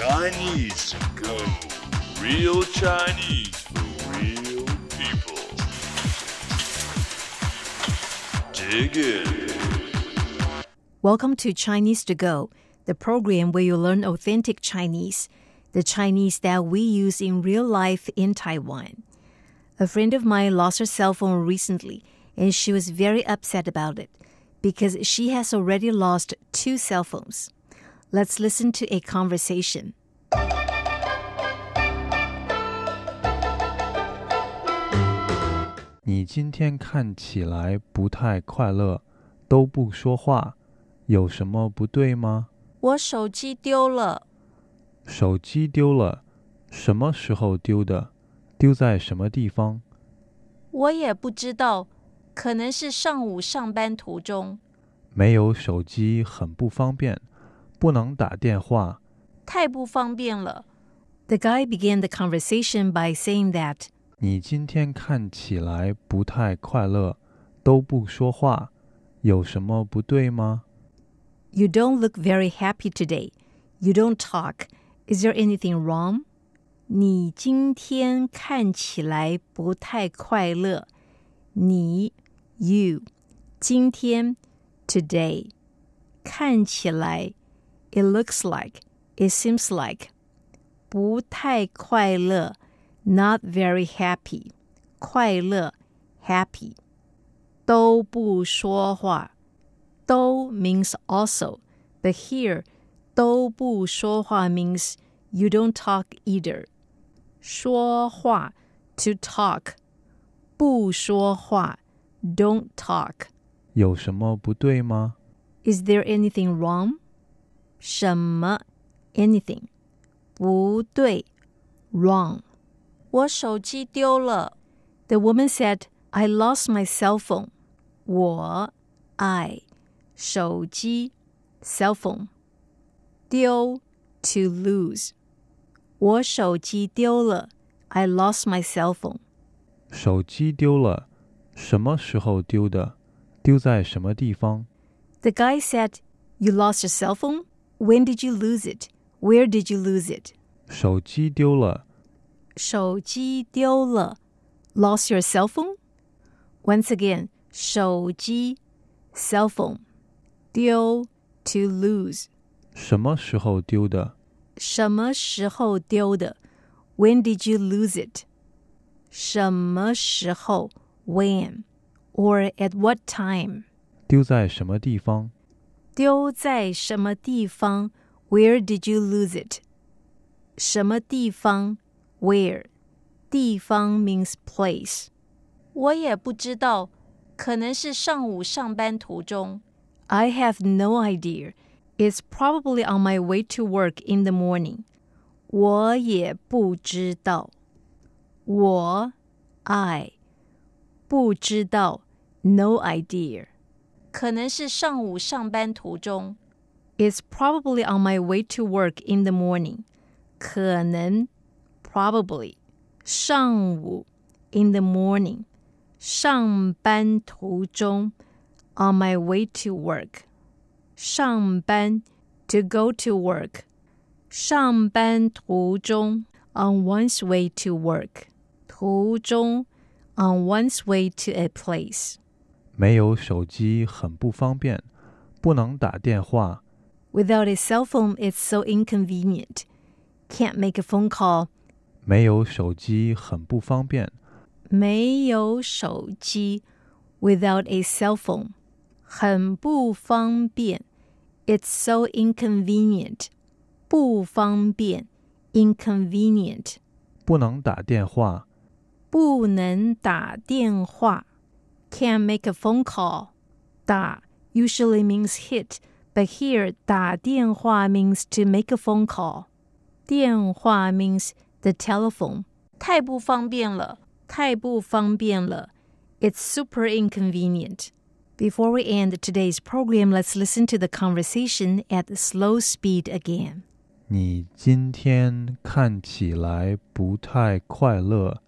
Chinese to go. Real Chinese for real people. Dig in. Welcome to Chinese to go, the program where you learn authentic Chinese, the Chinese that we use in real life in Taiwan. A friend of mine lost her cell phone recently, and she was very upset about it because she has already lost two cell phones. Let's listen to a conversation. You today look not happy. 有什么不对吗? 我手机丢了。 手机丢了, 什么时候丢的? 丢在什么地方? 我也不知道, 可能是上午上班途中。 没有手机很不方便, 不能打电话。 太不方便了。 The guy began the conversation by saying that 你今天看起来不太快乐, 都不说话, 有什么不对吗? You don't look very happy today. You don't talk. Is there anything wrong? 你今天看起来不太快乐. 你, you. 今天, today. 看起来, it looks like, it seems like. 不太快乐, not very happy. 快乐, happy. 都不说话. 都 means also, but here, 都不说话 means you don't talk either. 说话, to talk. 不说话, don't talk. 有什么不对吗? Is there anything wrong? 什么, anything. 不对, wrong. 我手机丢了. The woman said, I lost my cell phone. 我, I. 手机, cell phone. 丢, to lose. 我手机丢了, I lost my cell phone. 手机丢了, 什么时候丢的? 丢在什么地方? The guy said, You lost your cell phone? When did you lose it? Where did you lose it? 手机丢了. 手机丢了, lost your cell phone? Once again, 手机, cell phone. 丢, to lose. 什么时候丢的? 什么时候丢的? When did you lose it? 什么时候, when, or at what time? 丢在什么地方? 丢在什么地方? Where did you lose it? 什么地方? Where? 地方 means place. 我也不知道, 可能是上午上班途中。 I have no idea. It's probably on my way to work in the morning. 我也不知道. 我, I. 不知道, no idea. 可能是上午上班途中. It's probably on my way to work in the morning. 可能, probably. 上午, in the morning. 上班途中. On my way to work. 上班, to go to work. 上班途中, on one's way to work. 途中, on one's way to a place. 没有手机很不方便, 不能打电话. Without a cell phone, it's so inconvenient. Can't make a phone call. 没有手机很不方便. 没有手机, without a cell phone. 很不方便. It's so inconvenient. 不方便, inconvenient. 不能打电话. 不能打电话. Can't make a phone call. 打 usually means hit, but here 打电话 means to make a phone call. 电话 means the telephone. 太不方便了. 太不方便了. It's super inconvenient. Before we end today's program, let's listen to the conversation at slow speed again. 你今天看起来不太快乐,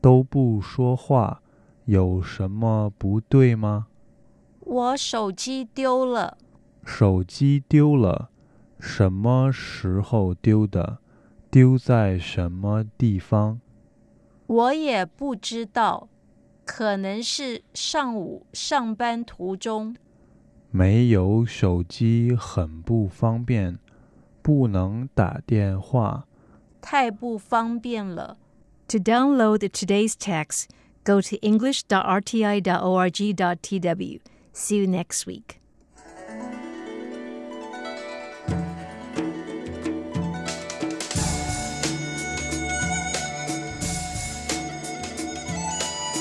都不说话, 有什么不对吗? 我手机丢了。手机丢了,什么时候丢的？丢在什么地方？我也不知道，可能是上午上班途中。没有手机很不方便，不能打电话。太不方便了。To download today's text, go to english.rti.org.tw. See you next week.